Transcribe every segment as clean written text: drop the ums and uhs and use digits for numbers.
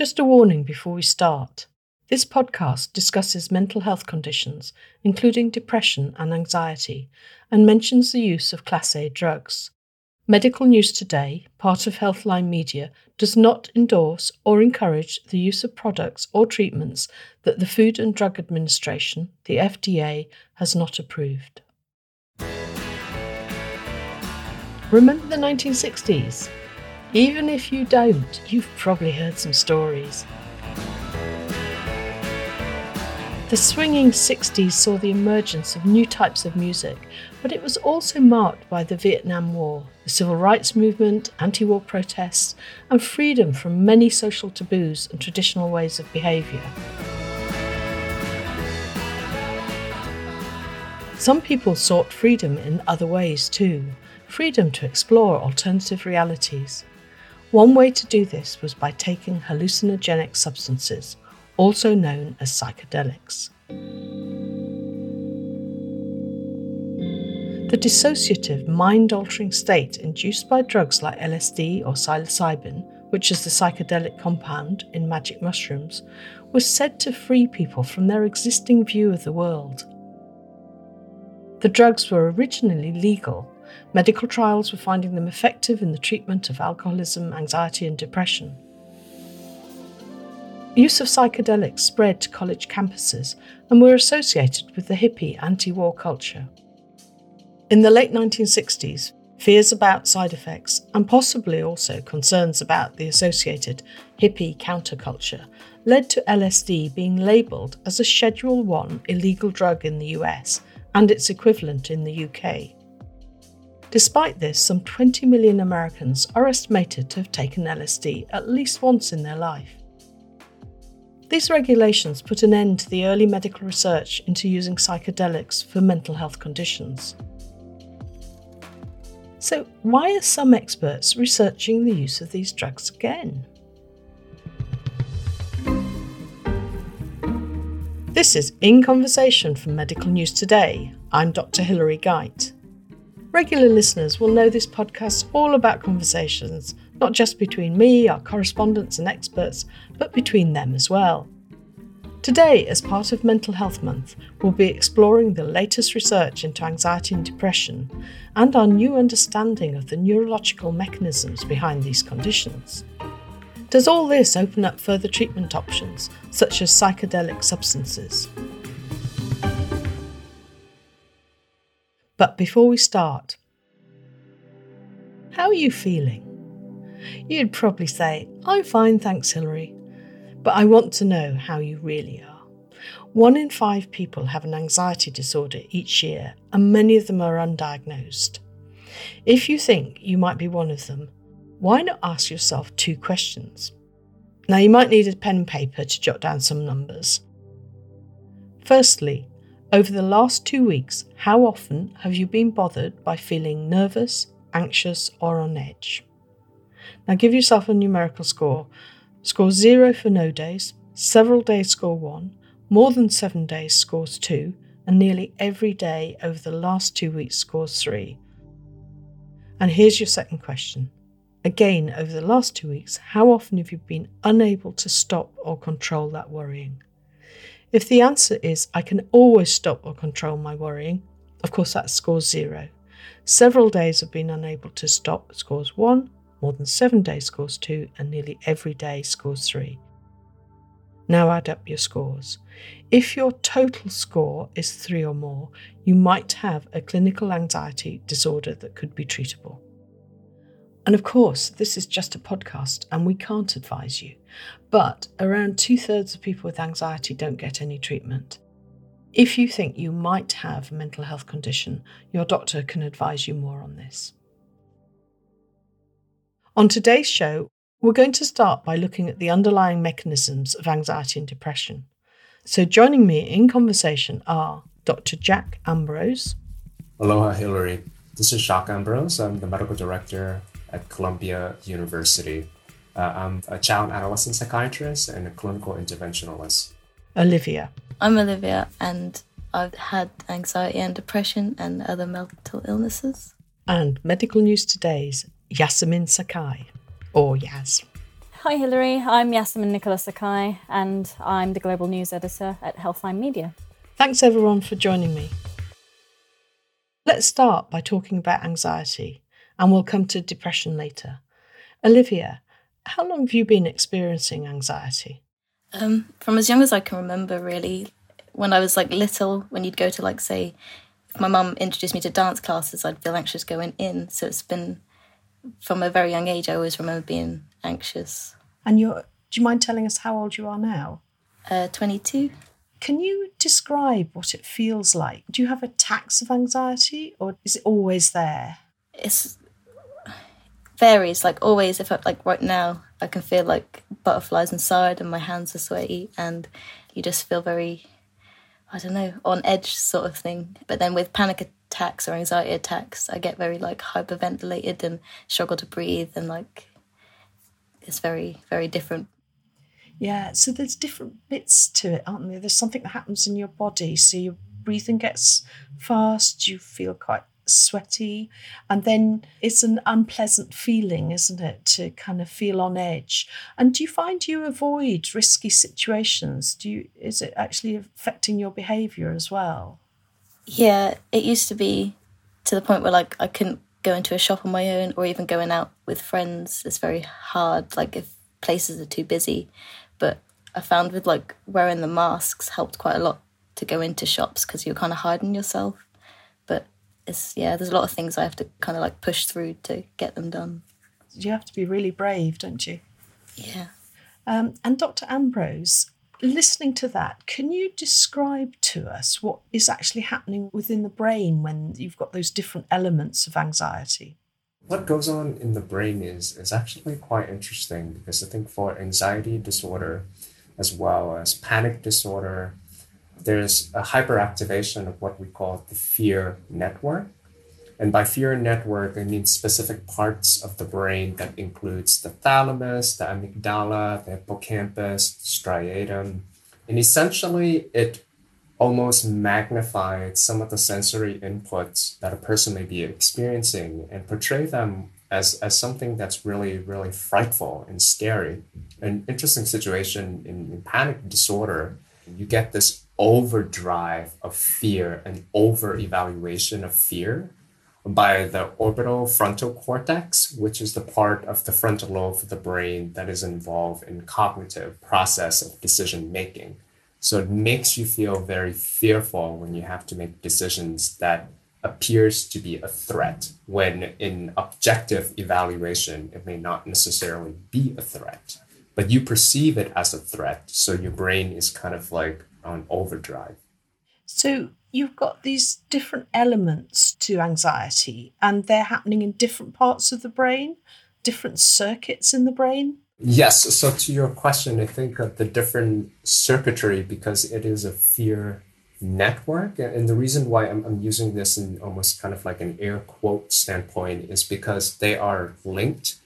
Just a warning before we start. This podcast discusses mental health conditions, including depression and anxiety, and mentions the use of Class A drugs. Medical News Today, part of Healthline Media, does not endorse or encourage the use of products or treatments that the Food and Drug Administration, the FDA, has not approved. Remember the 1960s? Even if you don't, you've probably heard some stories. The swinging 60s saw the emergence of new types of music, but it was also marked by the Vietnam War, the civil rights movement, anti-war protests, and freedom from many social taboos and traditional ways of behaviour. Some people sought freedom in other ways too, freedom to explore alternative realities. One way to do this was by taking hallucinogenic substances, also known as psychedelics. The dissociative, mind-altering state induced by drugs like LSD or psilocybin, which is the psychedelic compound in magic mushrooms, was said to free people from their existing view of the world. The drugs were originally legal. Medical trials were finding them effective in the treatment of alcoholism, anxiety, and depression. Use of psychedelics spread to college campuses and were associated with the hippie anti-war culture. In the late 1960s, fears about side effects and possibly also concerns about the associated hippie counterculture led to LSD being labelled as a Schedule I illegal drug in the US and its equivalent in the UK. Despite this, some 20 million Americans are estimated to have taken LSD at least once in their life. These regulations put an end to the early medical research into using psychedelics for mental health conditions. So, why are some experts researching the use of these drugs again? This is In Conversation from Medical News Today. I'm Dr. Hilary Geit. Regular listeners will know this podcast's all about conversations, not just between me, our correspondents and experts, but between them as well. Today, as part of Mental Health Month, we'll be exploring the latest research into anxiety and depression, and our new understanding of the neurological mechanisms behind these conditions. Does all this open up further treatment options, such as psychedelic substances? But before we start, how are you feeling? You'd probably say, I'm fine, thanks Hilary. But I want to know how you really are. 1 in 5 people have an anxiety disorder each year, and many of them are undiagnosed. If you think you might be one of them, why not ask yourself 2 questions? Now you might need a pen and paper to jot down some numbers. Firstly, over the last 2 weeks, how often have you been bothered by feeling nervous, anxious, or on edge? Now give yourself a numerical score. Score 0 for no days, several days score 1, more than 7 days scores 2, and nearly every day over the last 2 weeks scores 3. And here's your second question. Again, over the last 2 weeks, how often have you been unable to stop or control that worrying? If the answer is, I can always stop or control my worrying, of course that scores 0. Several days have been unable to stop scores 1, more than 7 days scores 2, and nearly every day scores 3. Now add up your scores. If your total score is 3 or more, you might have a clinical anxiety disorder that could be treatable. And of course, this is just a podcast and we can't advise you, but around 2/3 of people with anxiety don't get any treatment. If you think you might have a mental health condition, your doctor can advise you more on this. On today's show, we're going to start by looking at the underlying mechanisms of anxiety and depression. So joining me in conversation are Dr. Jacques Ambrose. Aloha, Hilary. This is Jacques Ambrose. I'm the medical director at Columbia University. I'm a child and adolescent psychiatrist and a clinical interventionalist. Olivia. I'm Olivia, and I've had anxiety and depression and other mental illnesses. And Medical News Today's Yasmin Sakai, or Yaz. Hi Hilary, I'm Yasmin Sakai and I'm the Global News Editor at Healthline Media. Thanks everyone for joining me. Let's start by talking about anxiety, and we'll come to depression later. Olivia, how long have you been experiencing anxiety? From as young as I can remember, really. When I was little, when you'd go to say, if my mum introduced me to dance classes, I'd feel anxious going in. So it's been from a very young age, I always remember being anxious. And do you mind telling us how old you are now? 22. Can you describe what it feels like? Do you have attacks of anxiety, or is it always there? It varies, always. If right now, I can feel butterflies inside, and my hands are sweaty, and you just feel very, on edge sort of thing. But then with panic attacks or anxiety attacks, I get very hyperventilated and struggle to breathe, and it's very, very different. Yeah, so there's different bits to it, aren't there? There's something that happens in your body. So your breathing gets fast, you feel quite sweaty, and then it's an unpleasant feeling, isn't it, to kind of feel on edge. And do you find you avoid risky situations? Is it actually affecting your behaviour as well? Yeah, it used to be to the point where I couldn't go into a shop on my own, or even going out with friends. It's very hard, if places are too busy. But I found with wearing the masks helped quite a lot to go into shops, because you're kind of hiding yourself. But there's a lot of things I have to kind of push through to get them done. You have to be really brave, don't you? Yeah. And Dr. Ambrose, listening to that, can you describe to us what is actually happening within the brain when you've got those different elements of anxiety? What goes on in the brain is actually quite interesting, because I think for anxiety disorder as well as panic disorder, there's a hyperactivation of what we call the fear network. And by fear network, I mean specific parts of the brain that includes the thalamus, the amygdala, the hippocampus, the striatum. And essentially, it almost magnified some of the sensory inputs that a person may be experiencing and portray them as something that's really, really frightful and scary. An interesting situation in panic disorder, you get this overdrive of fear and over-evaluation of fear by the orbital frontal cortex, which is the part of the frontal lobe of the brain that is involved in cognitive process of decision-making. So it makes you feel very fearful when you have to make decisions that appears to be a threat, when in objective evaluation, it may not necessarily be a threat, but you perceive it as a threat. So your brain is kind of on overdrive. So you've got these different elements to anxiety, and they're happening in different parts of the brain, different circuits in the brain. Yes. So to your question, I think of the different circuitry, because it is a fear network. And the reason why I'm using this in almost an air quote standpoint is because they are linked,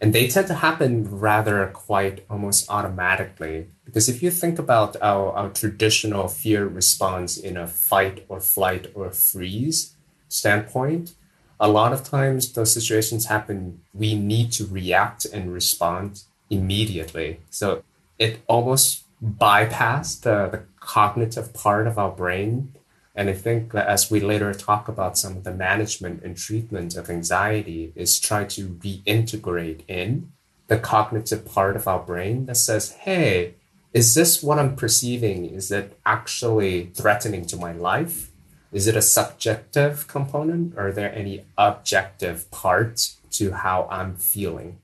and they tend to happen rather quite almost automatically. Because if you think about our traditional fear response in a fight or flight or freeze standpoint, a lot of times those situations happen, we need to react and respond immediately. So it almost bypassed the cognitive part of our brain. And I think that as we later talk about some of the management and treatment of anxiety is try to reintegrate in the cognitive part of our brain that says, hey, is this what I'm perceiving? Is it actually threatening to my life? Is it a subjective component, or are there any objective parts to how I'm feeling?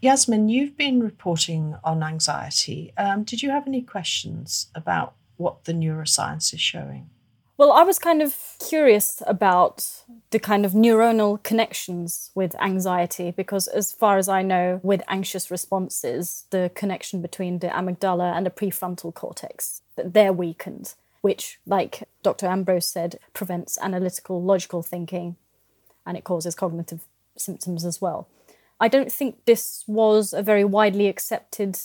Yasmin, you've been reporting on anxiety. Did you have any questions about what the neuroscience is showing? Well, I was kind of curious about the kind of neuronal connections with anxiety, because as far as I know, with anxious responses, the connection between the amygdala and the prefrontal cortex, they're weakened, which, like Dr. Ambrose said, prevents analytical, logical thinking, and it causes cognitive symptoms as well. I don't think this was a very widely accepted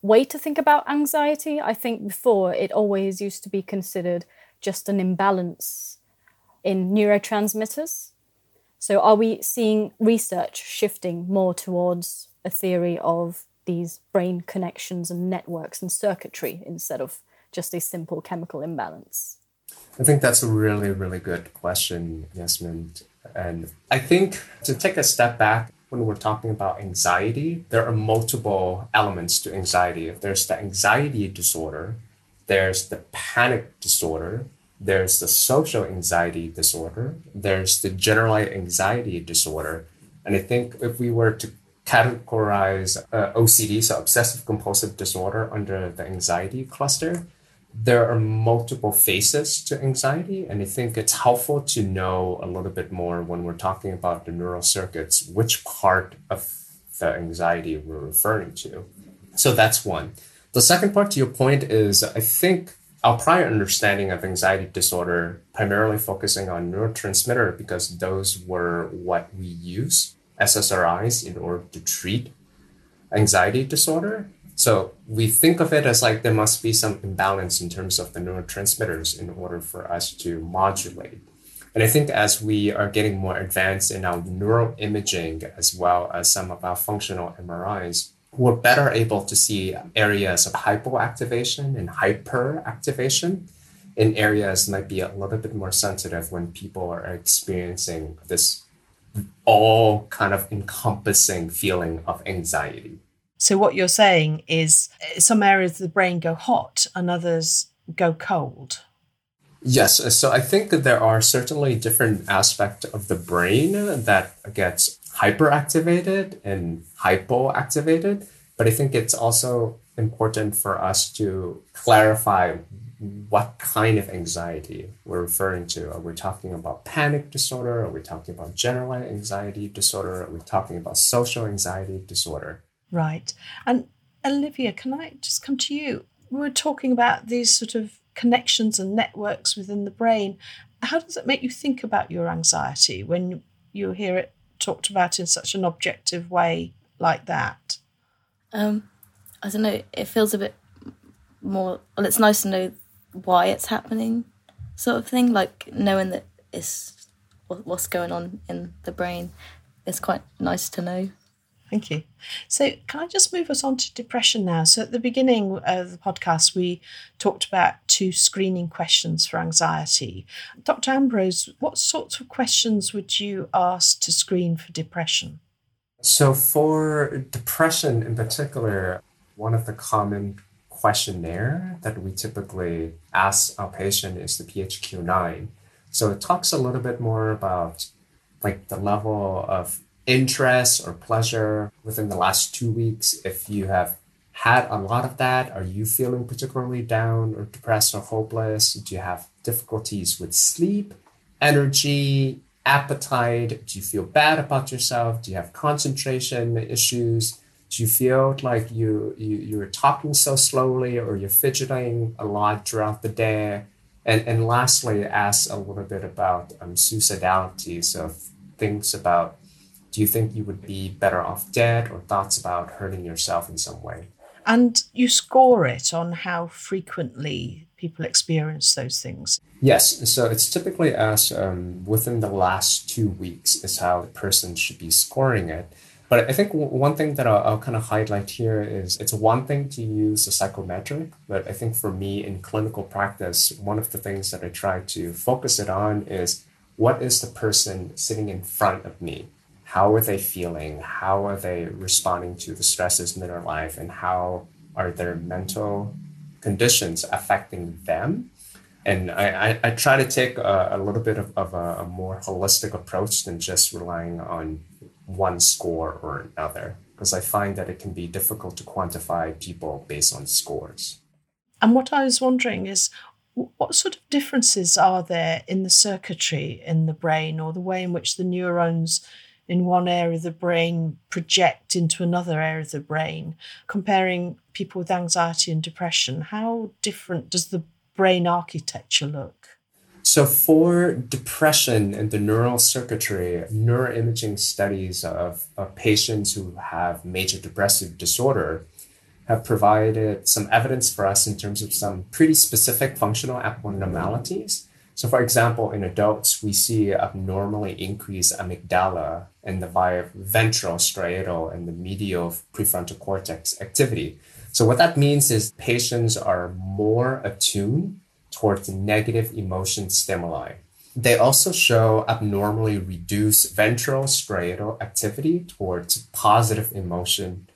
way to think about anxiety. I think before it always used to be considered just an imbalance in neurotransmitters. So are we seeing research shifting more towards a theory of these brain connections and networks and circuitry instead of just a simple chemical imbalance? I think that's a really, really good question, Yasmin. And I think to take a step back, when we're talking about anxiety, there are multiple elements to anxiety. There's the anxiety disorder, there's the panic disorder, there's the social anxiety disorder, there's the generalized anxiety disorder. And I think if we were to categorize OCD, so obsessive compulsive disorder, under the anxiety cluster, there are multiple faces to anxiety, and I think it's helpful to know a little bit more when we're talking about the neural circuits, which part of the anxiety we're referring to. So that's one. The second part to your point is, I think our prior understanding of anxiety disorder primarily focusing on neurotransmitter because those were what we use, SSRIs, in order to treat anxiety disorder. So we think of it as like there must be some imbalance in terms of the neurotransmitters in order for us to modulate. And I think as we are getting more advanced in our neuroimaging, as well as some of our functional MRIs, we're better able to see areas of hypoactivation and hyperactivation in areas that might be a little bit more sensitive when people are experiencing this all kind of encompassing feeling of anxiety. So what you're saying is some areas of the brain go hot and others go cold. Yes. So I think that there are certainly different aspects of the brain that gets hyperactivated and hypoactivated. But I think it's also important for us to clarify what kind of anxiety we're referring to. Are we talking about panic disorder? Are we talking about generalized anxiety disorder? Are we talking about social anxiety disorder? Right. And Olivia, can I just come to you? We were talking about these sort of connections and networks within the brain. How does it make you think about your anxiety when you hear it talked about in such an objective way like that? I don't know. It feels a bit more, well, it's nice to know why it's happening sort of thing, like knowing that it's what's going on in the brain. It's quite nice to know. Thank you. So can I just move us on to depression now? So at the beginning of the podcast, we talked about 2 screening questions for anxiety. Dr. Ambrose, what sorts of questions would you ask to screen for depression? So for depression in particular, one of the common questionnaire that we typically ask our patient is the PHQ-9. So it talks a little bit more about like the level of interest or pleasure within the last 2 weeks. If you have had a lot of that, are you feeling particularly down or depressed or hopeless? Do you have difficulties with sleep, energy, appetite? Do you feel bad about yourself? Do you have concentration issues? Do you feel like you're talking so slowly or you're fidgeting a lot throughout the day? And lastly, ask a little bit about suicidality. So things about, do you think you would be better off dead, or thoughts about hurting yourself in some way? And you score it on how frequently people experience those things? Yes. So it's typically asked within the last 2 weeks is how the person should be scoring it. But I think one thing that I'll kind of highlight here is it's one thing to use a psychometric, but I think for me in clinical practice, one of the things that I try to focus it on is what is the person sitting in front of me? How are they feeling? How are they responding to the stresses in their life? And how are their mental conditions affecting them? And I try to take a little bit of a more holistic approach than just relying on one score or another, because I find that it can be difficult to quantify people based on scores. And what I was wondering is, what sort of differences are there in the circuitry in the brain, or the way in which the neurons in one area of the brain project into another area of the brain? Comparing people with anxiety and depression, how different does the brain architecture look? So for depression and the neural circuitry, neuroimaging studies of patients who have major depressive disorder have provided some evidence for us in terms of some pretty specific functional abnormalities. So for example, in adults, we see abnormally increased amygdala and the ventral, striatal, and the medial prefrontal cortex activity. So what that means is patients are more attuned towards negative emotion stimuli. They also show abnormally reduced ventral, striatal activity towards positive emotion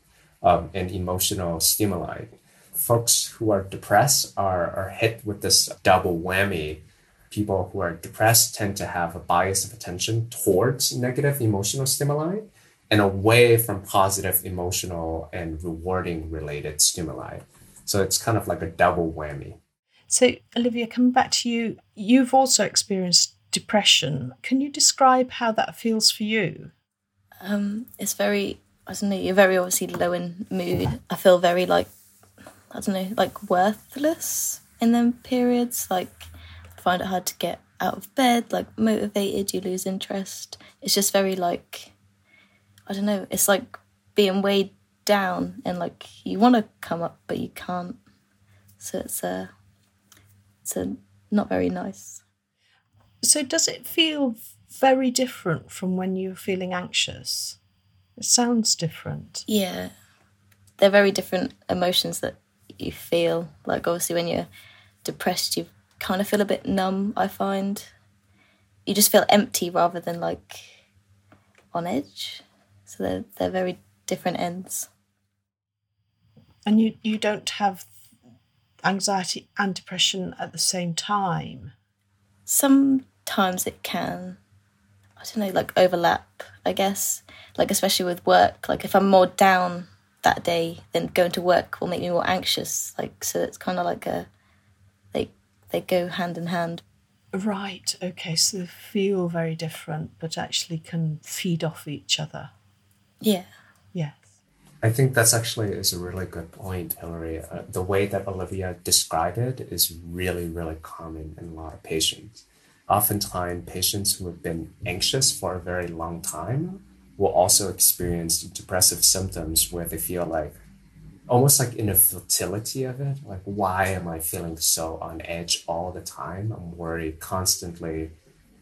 and emotional stimuli. Folks who are depressed are hit with this double whammy. People who are depressed tend to have a bias of attention towards negative emotional stimuli and away from positive emotional and rewarding related stimuli. So it's kind of like a double whammy. So, Olivia, coming back to you, you've also experienced depression. Can you describe how that feels for you? It's very, I don't know, you're very obviously low in mood. I feel very worthless in them periods. I find it hard to get out of bed, motivated, you lose interest. It's just very it's like being weighed down and you want to come up, but you can't. So it's so not very nice. So does it feel very different from when you're feeling anxious? It sounds different. Yeah. They're very different emotions that you feel. Obviously when you're depressed, you kind of feel a bit numb, I find. You just feel empty rather than, on edge. So they're very different ends. And you don't have anxiety and depression at the same time? Sometimes it can, overlap, I guess. Especially with work, if I'm more down that day, then going to work will make me more anxious. So it's kind of they go hand in hand. Right, okay, so they feel very different, but actually can feed off each other. Yeah. Yes. I think that's is a really good point, Hilary. The way that Olivia described it is really, really common in a lot of patients. Oftentimes, patients who have been anxious for a very long time will also experience depressive symptoms where they feel almost in the futility of it. Why am I feeling so on edge all the time? I'm worried constantly,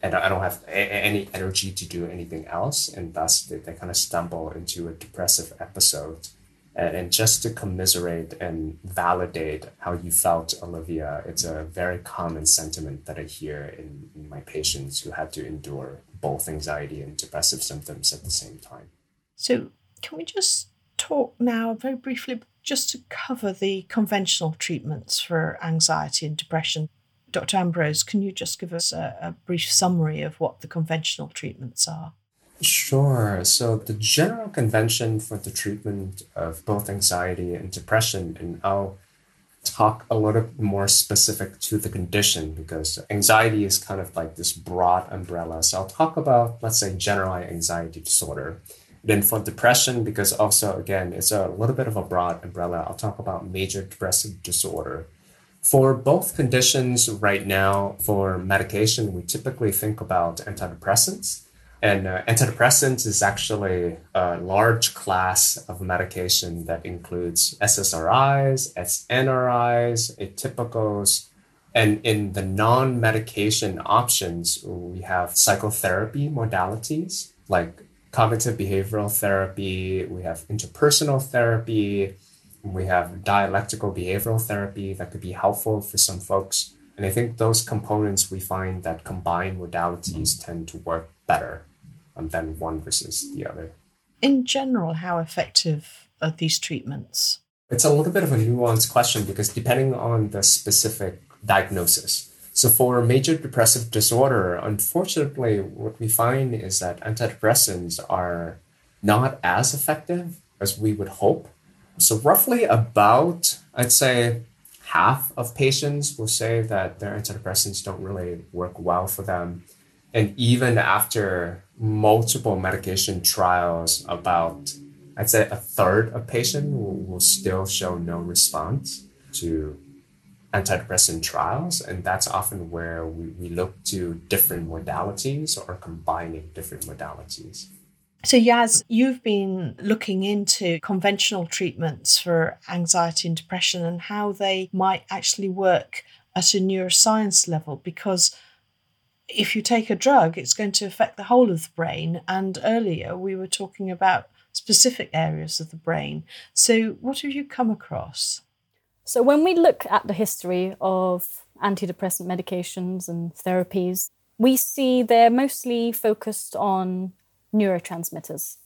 and I don't have any energy to do anything else, and thus they kind of stumble into a depressive episode. And just to commiserate and validate how you felt, Olivia, it's a very common sentiment that I hear in my patients who had to endure both anxiety and depressive symptoms at the same time. So can we just talk now very briefly just to cover the conventional treatments for anxiety and depression? Dr. Ambrose, can you just give us a brief summary of what the conventional treatments are? Sure. So the general convention for the treatment of both anxiety and depression, and I'll talk a little more specific to the condition because anxiety is kind of this broad umbrella. So I'll talk about, let's say, generalized anxiety disorder. Then for depression, because also, again, it's a little bit of a broad umbrella, I'll talk about major depressive disorder. For both conditions right now, for medication, we typically think about antidepressants. And antidepressants is actually a large class of medication that includes SSRIs, SNRIs, atypicals. And in the non-medication options, we have psychotherapy modalities like cognitive behavioral therapy, we have interpersonal therapy, we have dialectical behavioral therapy that could be helpful for some folks. And I think those components, we find that combined modalities tend to work better than one versus the other. In general, how effective are these treatments? It's a little bit of a nuanced question because depending on the specific diagnosis. So for major depressive disorder, unfortunately, what we find is that antidepressants are not as effective as we would hope. So roughly about, I'd say, half of patients will say that their antidepressants don't really work well for them. And even after multiple medication trials, about, I'd say, a third of patients will still show no response to antidepressant trials. And that's often where we look to different modalities or combining different modalities. So, Yaz, you've been looking into conventional treatments for anxiety and depression and how they might actually work at a neuroscience level, because if you take a drug, it's going to affect the whole of the brain. And earlier we were talking about specific areas of the brain. So what have you come across? So when we look at the history of antidepressant medications and therapies, we see they're mostly focused on neurotransmitters.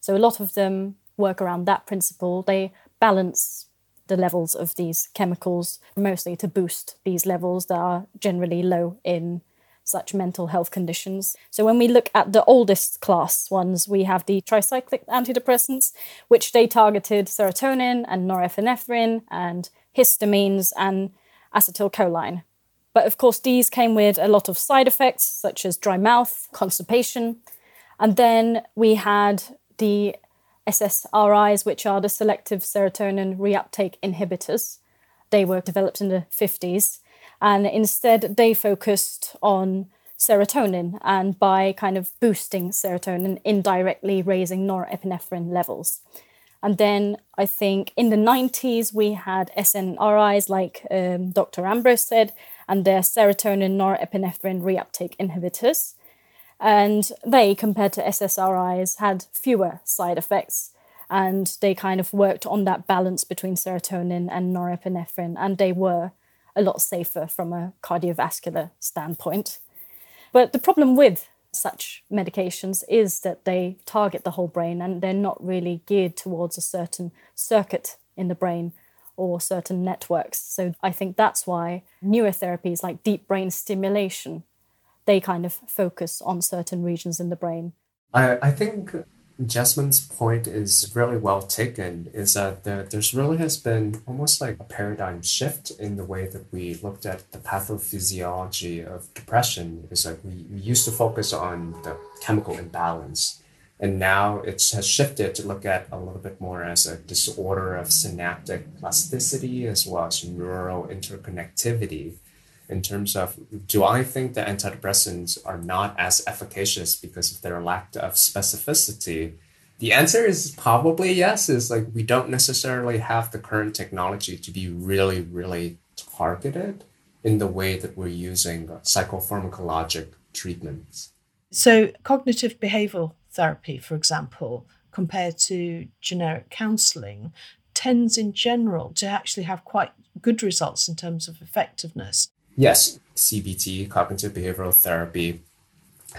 So a lot of them work around that principle. They balance the levels of these chemicals, mostly to boost these levels that are generally low in such mental health conditions. So when we look at the oldest class ones, we have the tricyclic antidepressants, which they targeted serotonin and norepinephrine and histamines and acetylcholine. But of course, these came with a lot of side effects, such as dry mouth, constipation. And then we had the SSRIs, which are the selective serotonin reuptake inhibitors. They were developed in the 50s. And instead, they focused on serotonin, and by kind of boosting serotonin, indirectly raising norepinephrine levels. And then I think in the 90s, we had SNRIs, like Dr. Ambrose said, and their serotonin norepinephrine reuptake inhibitors. And they, compared to SSRIs, had fewer side effects. And they kind of worked on that balance between serotonin and norepinephrine, and they were a lot safer from a cardiovascular standpoint. But the problem with such medications is that they target the whole brain, and they're not really geared towards a certain circuit in the brain or certain networks. So I think that's why newer therapies like deep brain stimulation, they kind of focus on certain regions in the brain. I think Jasmine's point is really well taken, is that there's really has been almost like a paradigm shift in the way that we looked at the pathophysiology of depression. It's like we used to focus on the chemical imbalance, and now it has shifted to look at a little bit more as a disorder of synaptic plasticity as well as neural interconnectivity. In terms of, do I think that antidepressants are not as efficacious because of their lack of specificity? The answer is probably yes. It's like we don't necessarily have the current technology to be really, really targeted in the way that we're using psychopharmacologic treatments. So cognitive behavioral therapy, for example, compared to generic counseling, tends in general to actually have quite good results in terms of effectiveness. Yes, CBT, cognitive behavioral therapy,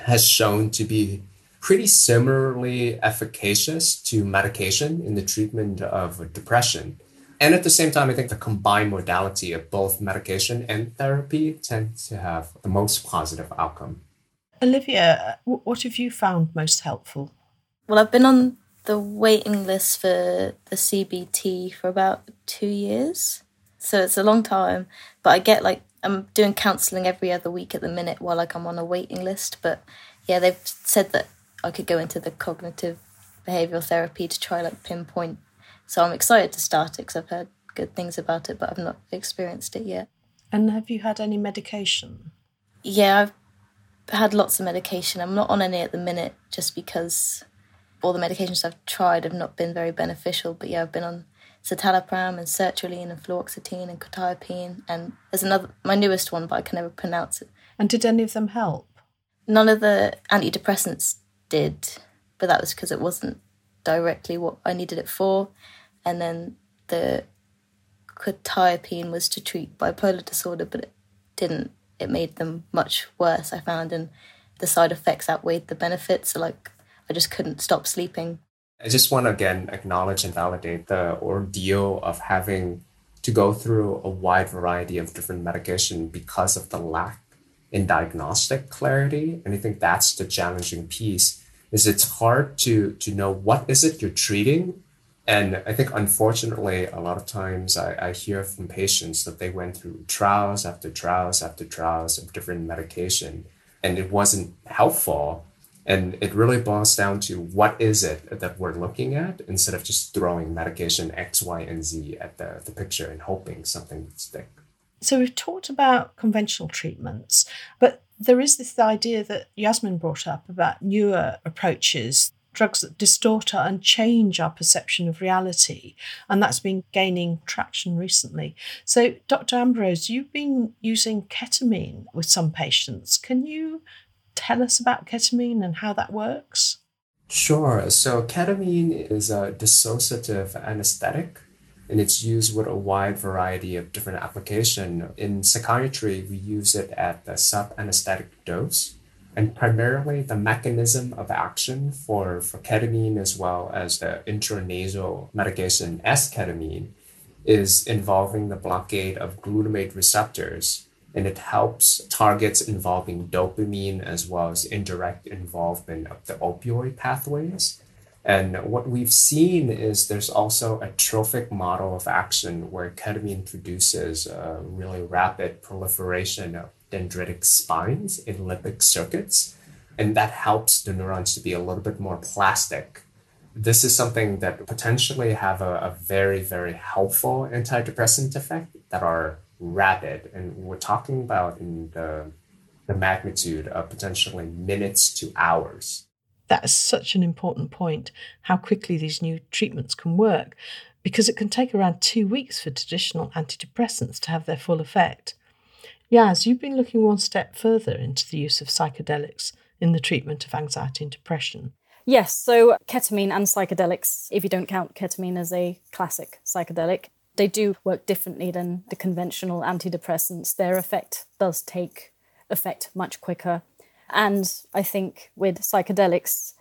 has shown to be pretty similarly efficacious to medication in the treatment of depression. And at the same time, I think the combined modality of both medication and therapy tends to have the most positive outcome. Olivia, what have you found most helpful? Well, I've been on the waiting list for the CBT for about 2 years. So it's a long time, but I get I'm doing counselling every other week at the minute while I'm on a waiting list. But yeah, they've said that I could go into the cognitive behavioural therapy to try pinpoint. So I'm excited to start it because I've heard good things about it, but I've not experienced it yet. And have you had any medication? Yeah, I've had lots of medication. I'm not on any at the minute just because all the medications I've tried have not been very beneficial. But yeah, I've been on citalopram and sertraline and fluoxetine and quetiapine, and there's my newest one, but I can never pronounce it. And did any of them help? None of the antidepressants did, but that was because it wasn't directly what I needed it for. And then the quetiapine was to treat bipolar disorder, but it didn't. It made them much worse, I found, and the side effects outweighed the benefits. So I just couldn't stop sleeping. I just want to, again, acknowledge and validate the ordeal of having to go through a wide variety of different medication because of the lack in diagnostic clarity. And I think that's the challenging piece, is it's hard to know what is it you're treating. And I think, unfortunately, a lot of times I hear from patients that they went through trials after trials after trials of different medication, and it wasn't helpful. And it really boils down to what is it that we're looking at instead of just throwing medication X, Y, and Z at the picture and hoping something would stick. So we've talked about conventional treatments, but there is this idea that Yasmin brought up about newer approaches drugs that distort and change our perception of reality. And that's been gaining traction recently. So, Dr. Ambrose, you've been using ketamine with some patients. Can you tell us about ketamine and how that works? Sure. So ketamine is a dissociative anesthetic, and it's used with a wide variety of different applications. In psychiatry, we use it at the sub-anesthetic dose. And primarily the mechanism of action for ketamine, as well as the intranasal medication S-ketamine, is involving the blockade of glutamate receptors. And it helps targets involving dopamine, as well as indirect involvement of the opioid pathways. And what we've seen is there's also a trophic model of action where ketamine produces a really rapid proliferation of dendritic spines in limbic circuits. And that helps the neurons to be a little bit more plastic. This is something that potentially have a very, very helpful antidepressant effect that are rapid. And we're talking about in the magnitude of potentially minutes to hours. That is such an important point, how quickly these new treatments can work, because it can take around 2 weeks for traditional antidepressants to have their full effect. Yaz, you've been looking one step further into the use of psychedelics in the treatment of anxiety and depression. Yes, so ketamine and psychedelics, if you don't count ketamine as a classic psychedelic, they do work differently than the conventional antidepressants. Their effect does take effect much quicker. And I think with psychedelics,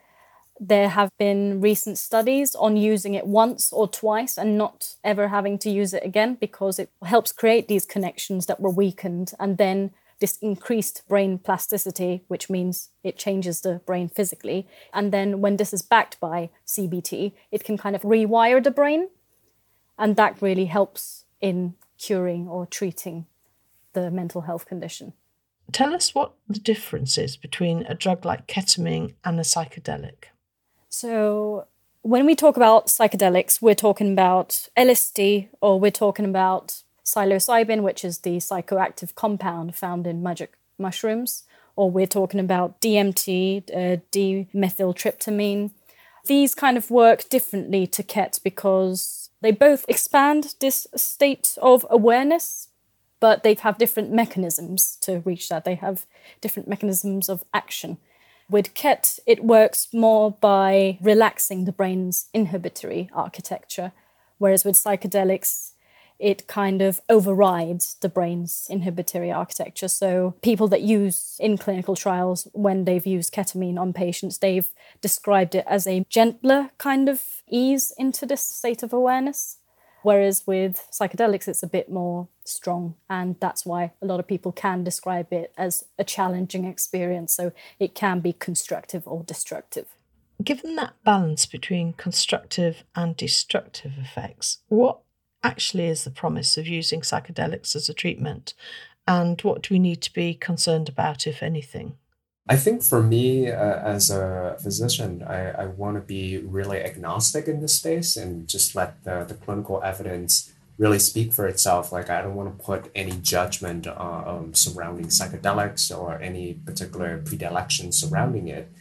there have been recent studies on using it once or twice and not ever having to use it again, because it helps create these connections that were weakened, and then this increased brain plasticity, which means it changes the brain physically. And then when this is backed by CBT, it can kind of rewire the brain. And that really helps in curing or treating the mental health condition. Tell us what the difference is between a drug like ketamine and a psychedelic. So when we talk about psychedelics, we're talking about LSD, or we're talking about psilocybin, which is the psychoactive compound found in magic mushrooms, or we're talking about DMT, dimethyltryptamine. These kind of work differently to ket because they both expand this state of awareness, but they have different mechanisms to reach that. They have different mechanisms of action. With ket, it works more by relaxing the brain's inhibitory architecture, whereas with psychedelics, it kind of overrides the brain's inhibitory architecture. So people that use in clinical trials, when they've used ketamine on patients, they've described it as a gentler kind of ease into this state of awareness. Whereas with psychedelics, it's a bit more strong. And that's why a lot of people can describe it as a challenging experience. So it can be constructive or destructive. Given that balance between constructive and destructive effects, what actually is the promise of using psychedelics as a treatment? And what do we need to be concerned about, if anything? I think for me, as a physician, I want to be really agnostic in this space and just let the clinical evidence really speak for itself. Like, I don't want to put any judgment surrounding psychedelics or any particular predilection surrounding it.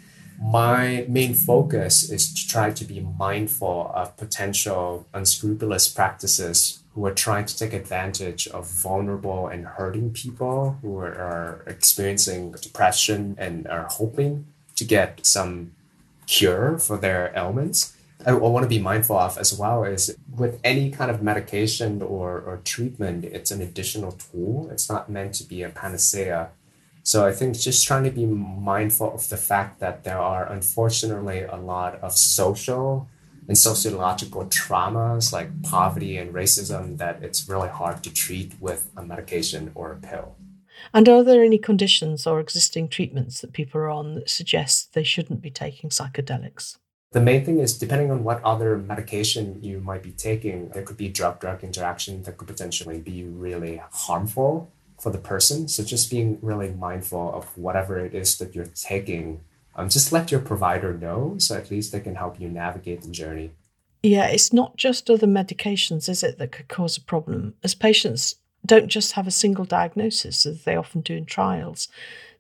My main focus is to try to be mindful of potential unscrupulous practices who are trying to take advantage of vulnerable and hurting people who are experiencing depression and are hoping to get some cure for their ailments. I want to be mindful of as well is with any kind of medication or treatment, it's an additional tool. It's not meant to be a panacea. So I think just trying to be mindful of the fact that there are unfortunately a lot of social and sociological traumas like poverty and racism that it's really hard to treat with a medication or a pill. And are there any conditions or existing treatments that people are on that suggest they shouldn't be taking psychedelics? The main thing is, depending on what other medication you might be taking, there could be drug-drug interaction that could potentially be really harmful for the person. So just being really mindful of whatever it is that you're taking. Just let your provider know, so at least they can help you navigate the journey. Yeah, it's not just other medications, is it, that could cause a problem, as patients don't just have a single diagnosis, as they often do in trials.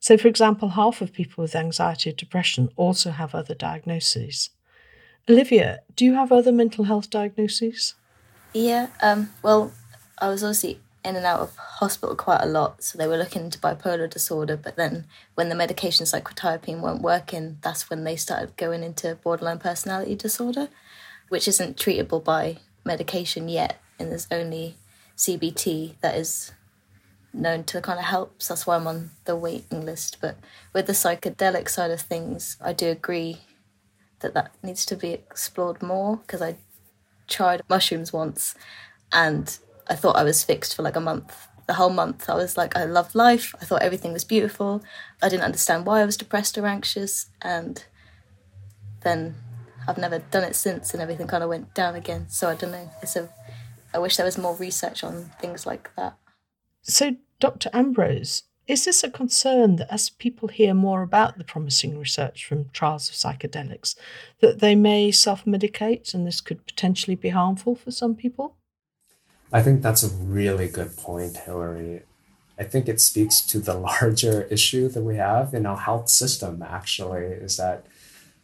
So, for example, half of people with anxiety or depression also have other diagnoses. Olivia, do you have other mental health diagnoses? Yeah, well, I was obviously in and out of hospital quite a lot, so they were looking into bipolar disorder, but then when the medications like quetiapine weren't working, that's when they started going into borderline personality disorder, which isn't treatable by medication yet, and there's only CBT that is known to kind of help, so that's why I'm on the waiting list. But with the psychedelic side of things, I do agree that needs to be explored more, because I tried mushrooms once and I thought I was fixed for like a month. The whole month I was like, I loved life, I thought everything was beautiful, I didn't understand why I was depressed or anxious, and then I've never done it since and everything kind of went down again. So I don't know, I wish there was more research on things like that. So, Dr. Ambrose, is this a concern that as people hear more about the promising research from trials of psychedelics, that they may self-medicate and this could potentially be harmful for some people? I think that's a really good point, Hilary. I think it speaks to the larger issue that we have in our health system, actually, is that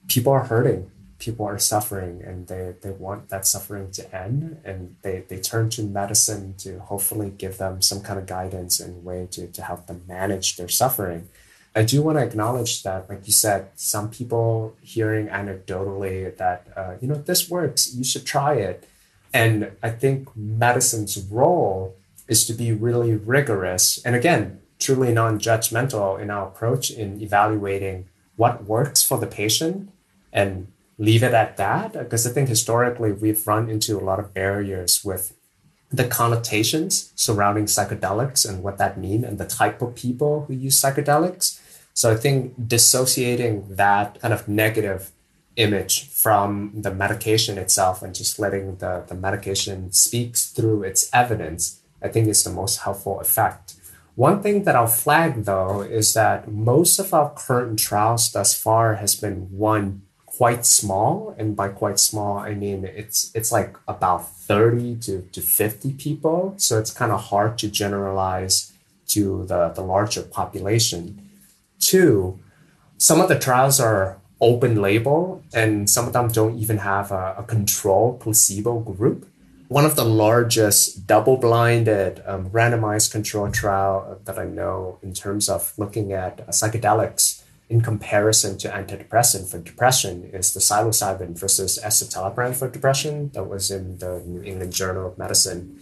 people are hurting, people are suffering, and they want that suffering to end, and they turn to medicine to hopefully give them some kind of guidance and way to help them manage their suffering. I do want to acknowledge that, like you said, some people hearing anecdotally that, this works, you should try it. And I think medicine's role is to be really rigorous and, again, truly non-judgmental in our approach in evaluating what works for the patient and leave it at that, because I think historically we've run into a lot of barriers with the connotations surrounding psychedelics and what that means and the type of people who use psychedelics. So I think dissociating that kind of negative image from the medication itself and just letting the medication speaks through its evidence, I think is the most helpful effect. One thing that I'll flag, though, is that most of our current trials thus far has been one quite small, and by quite small, I mean it's like about 30 to 50 people. So it's kind of hard to generalize to the larger population. Two, some of the trials are open label, and some of them don't even have a control placebo group. One of the largest double-blinded randomized control trial that I know in terms of looking at psychedelics in comparison to antidepressant for depression is the psilocybin versus escitalopram for depression that was in the New England Journal of Medicine.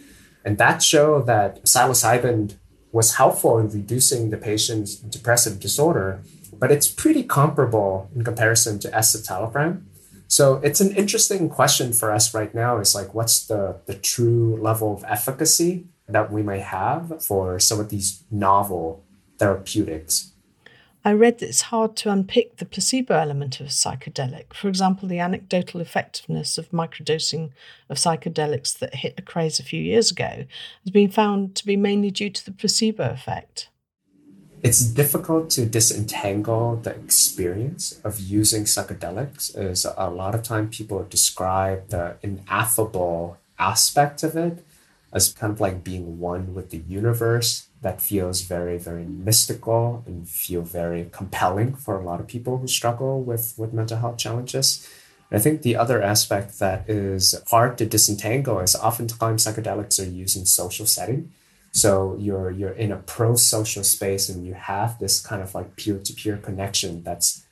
And that showed that psilocybin was helpful in reducing the patient's depressive disorder, but it's pretty comparable in comparison to escitalopram. So it's an interesting question for us right now is like, what's the true level of efficacy that we might have for some of these novel therapeutics? I read that it's hard to unpick the placebo element of a psychedelic. For example, the anecdotal effectiveness of microdosing of psychedelics that hit a craze a few years ago has been found to be mainly due to the placebo effect. It's difficult to disentangle the experience of using psychedelics, as a lot of time people describe the ineffable aspect of it as kind of like being one with the universe. That feels very, very mystical and feel very compelling for a lot of people who struggle with mental health challenges. And I think the other aspect that is hard to disentangle is oftentimes psychedelics are used in social setting. So you're in a pro-social space and you have this kind of like peer-to-peer connection that's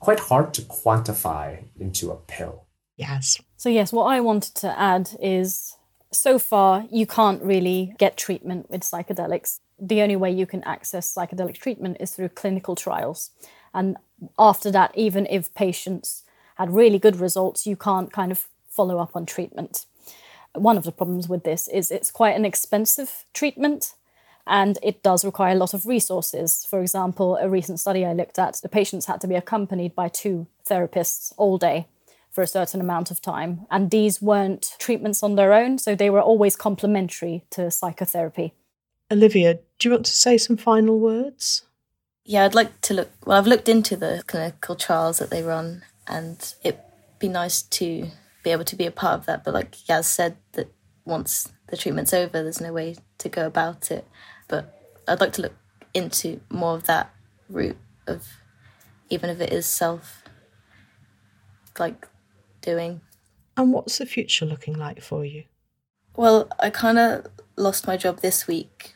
quite hard to quantify into a pill. Yes. So yes, what I wanted to add is, so far, you can't really get treatment with psychedelics. The only way you can access psychedelic treatment is through clinical trials. And after that, even if patients had really good results, you can't kind of follow up on treatment. One of the problems with this is it's quite an expensive treatment and it does require a lot of resources. For example, a recent study I looked at, the patients had to be accompanied by 2 therapists all day for a certain amount of time. And these weren't treatments on their own, so they were always complementary to psychotherapy. Olivia, do you want to say some final words? Yeah, I'd like to look... Well, I've looked into the clinical trials that they run, and it'd be nice to be able to be a part of that. But like Yaz said, that once the treatment's over, there's no way to go about it. But I'd like to look into more of that route of, even if it is self... like doing. And what's the future looking like for you? Well, I kind of lost my job this week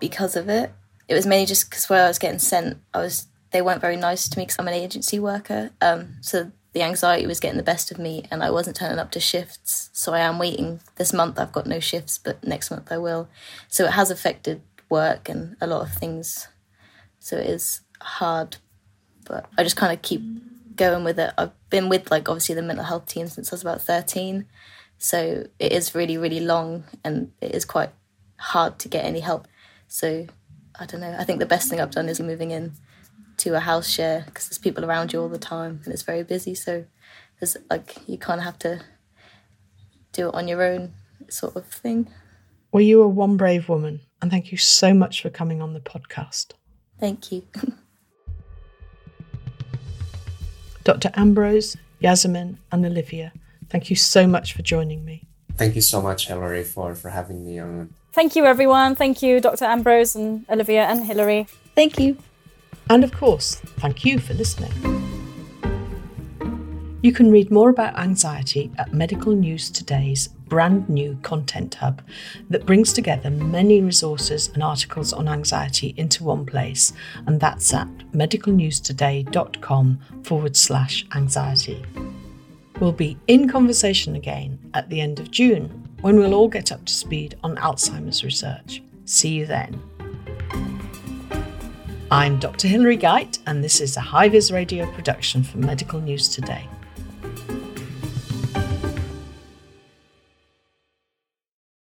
because of it. It was mainly just because where I was getting sent, they weren't very nice to me because I'm an agency worker. So the anxiety was getting the best of me and I wasn't turning up to shifts. So I am waiting. This month I've got no shifts, but next month I will. So it has affected work and a lot of things. So it is hard, but I just kind of keep going with it. I've been with, like, obviously the mental health team since I was about 13. So it is really, really long and it is quite hard to get any help. So I don't know. I think the best thing I've done is moving in to a house share because there's people around you all the time and it's very busy. So there's, like, you kind of have to do it on your own sort of thing. Well, you are one brave woman, and thank you so much for coming on the podcast. Thank you. Dr. Ambrose, Yasmin and Olivia, thank you so much for joining me. Thank you so much, Hilary, for having me on. Thank you, everyone. Thank you, Dr. Ambrose and Olivia and Hilary. Thank you. And of course, thank you for listening. You can read more about anxiety at Medical News Today's brand new content hub that brings together many resources and articles on anxiety into one place, and that's at medicalnewstoday.com/anxiety. We'll be in conversation again at the end of June when we'll all get up to speed on Alzheimer's research. See you then. I'm Dr. Hilary Guyte, and this is a High Vis Radio production for Medical News Today.